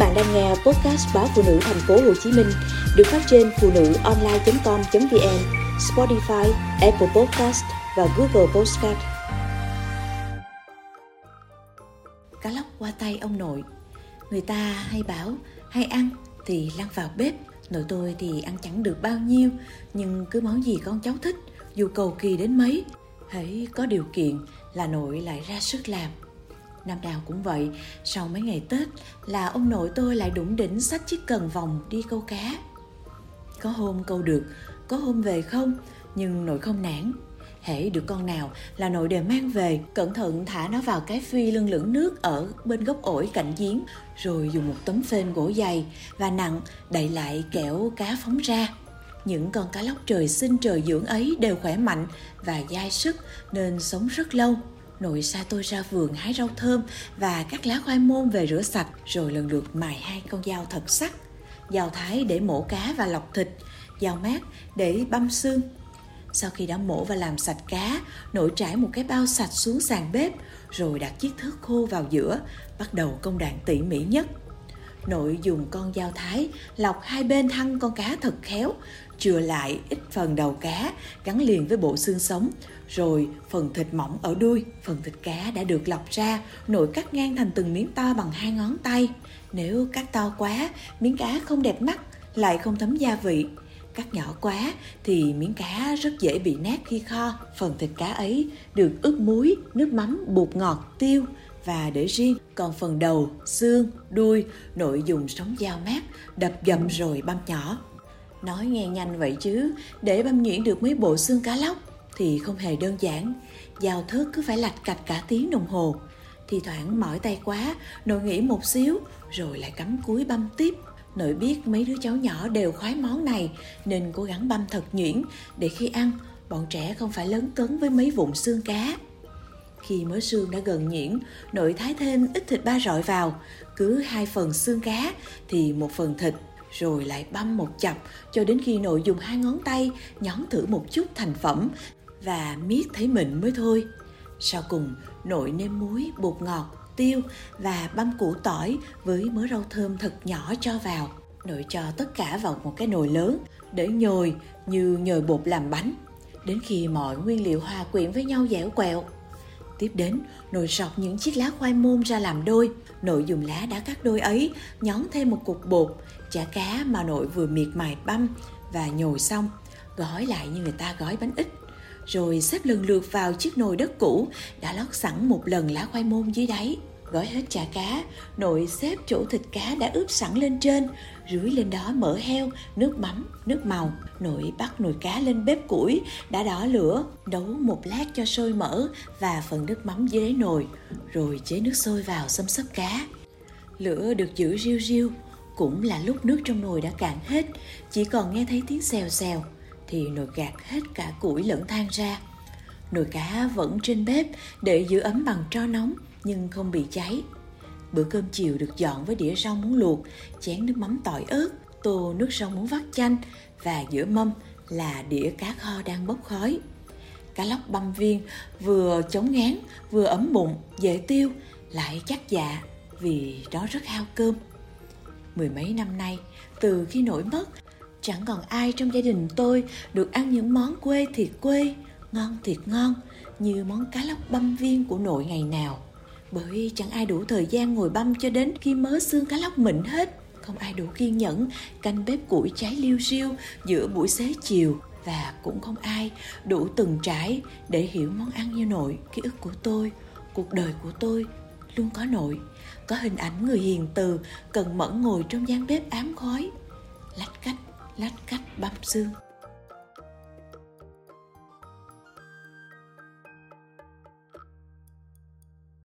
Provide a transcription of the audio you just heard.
bạn đang nghe podcast báo Phụ Nữ Thành phố Hồ Chí Minh được phát trên phunuonline.com.vn, Spotify, Apple Podcast và Google Podcast. Cá lóc qua tay ông nội. Người ta hay bảo hay ăn thì lăn vào bếp. Nội tôi thì ăn chẳng được bao nhiêu, nhưng cứ món gì con cháu thích, dù cầu kỳ đến mấy, hễ có điều kiện là nội lại ra sức làm. Năm nào cũng vậy, sau mấy ngày Tết là ông nội tôi lại đủng đỉnh xách chiếc cần vòng đi câu cá. Có hôm câu được, có hôm về không, nhưng nội không nản. Hễ được con nào là nội đều mang về, cẩn thận thả nó vào cái phi lưng lửng nước ở bên gốc ổi cạnh giếng, rồi dùng một tấm phên gỗ dày và nặng đậy lại kẻo cá phóng ra. Những con cá lóc trời sinh trời dưỡng ấy đều khỏe mạnh và dai sức nên sống rất lâu. Nội sai tôi ra vườn hái rau thơm và các lá khoai môn về rửa sạch, rồi lần lượt mài hai con dao thật sắc. Dao thái để mổ cá và lọc thịt, dao mát để băm xương. Sau khi đã mổ và làm sạch cá, nội trải một cái bao sạch xuống sàn bếp, rồi đặt chiếc thớt khô vào giữa, bắt đầu công đoạn tỉ mỉ nhất. Nội dùng con dao thái lọc hai bên thân con cá thật khéo, chừa lại ít phần đầu cá gắn liền với bộ xương sống, rồi phần thịt mỏng ở đuôi. Phần thịt cá đã được lọc ra, nội cắt ngang thành từng miếng to bằng hai ngón tay. Nếu cắt to quá, miếng cá không đẹp mắt, lại không thấm gia vị. Cắt nhỏ quá thì miếng cá rất dễ bị nát khi kho. Phần thịt cá ấy được ướp muối, nước mắm, bột ngọt, tiêu và để riêng. Còn phần đầu, xương, đuôi, nội dùng sống dao mát đập dập rồi băm nhỏ. Nói nghe nhanh vậy chứ để băm nhuyễn được mấy bộ xương cá lóc thì không hề đơn giản. Dao thớt cứ phải lạch cạch cả tiếng đồng hồ. Thì thoảng mỏi tay quá, nội nghỉ một xíu rồi lại cắm cúi băm tiếp. Nội biết mấy đứa cháu nhỏ đều khoái món này nên cố gắng băm thật nhuyễn để khi ăn, bọn trẻ không phải lấn cấn với mấy vụn xương cá. Khi mớ xương đã gần nhuyễn, nội thái thêm ít thịt ba rọi vào. Cứ 2 phần xương cá thì 1 phần thịt, rồi lại băm một chập cho đến khi nội dùng 2 ngón tay nhón thử một chút thành phẩm và miết thấy mịn mới thôi. Sau cùng, nội nêm muối, bột ngọt, tiêu và băm củ tỏi với mớ rau thơm thật nhỏ cho vào. Nội cho tất cả vào một cái nồi lớn để nhồi như nhồi bột làm bánh, đến khi mọi nguyên liệu hòa quyện với nhau dẻo quẹo. Tiếp đến, nội sọt những chiếc lá khoai môn ra làm đôi. Nội dùng lá đã cắt đôi ấy nhón thêm một cục bột, chả cá mà nội vừa miệt mài băm và nhồi xong, gói lại như người ta gói bánh ít. Rồi xếp lần lượt vào chiếc nồi đất cũ đã lót sẵn một lần lá khoai môn dưới đáy. Gói hết chả cá, nội xếp chỗ thịt cá đã ướp sẵn lên trên, rưới lên đó mỡ heo, nước mắm, nước màu. Nội bắt nồi cá lên bếp củi đã đỏ lửa, nấu một lát cho sôi mỡ và phần nước mắm dưới đáy nồi, rồi chế nước sôi vào xâm xấp cá. Lửa được giữ riu riu, cũng là lúc nước trong nồi đã cạn hết, chỉ còn nghe thấy tiếng xèo xèo thì nồi gạt hết cả củi lẫn than ra. Nồi cá vẫn trên bếp để giữ ấm bằng tro nóng nhưng không bị cháy. Bữa cơm chiều được dọn với đĩa rau muống luộc, chén nước mắm tỏi ớt, tô nước rau muống vắt chanh và giữa mâm là đĩa cá kho đang bốc khói. Cá lóc băm viên vừa chống ngán vừa ấm bụng, dễ tiêu, lại chắc dạ vì đó rất hao cơm. 10 mấy năm nay, từ khi nội mất, chẳng còn ai trong gia đình tôi được ăn những món quê thiệt quê, ngon thiệt ngon như món cá lóc băm viên của nội ngày nào. Bởi chẳng ai đủ thời gian ngồi băm cho đến khi mớ xương cá lóc mịn hết, không ai đủ kiên nhẫn canh bếp củi cháy liu riu giữa buổi xế chiều, và cũng không ai đủ từng trải để hiểu món ăn như nội. Ký ức của tôi, cuộc đời của tôi luôn có nội, có hình ảnh người hiền từ, cần mẫn ngồi trong gian bếp ám khói, lách cách băm xương.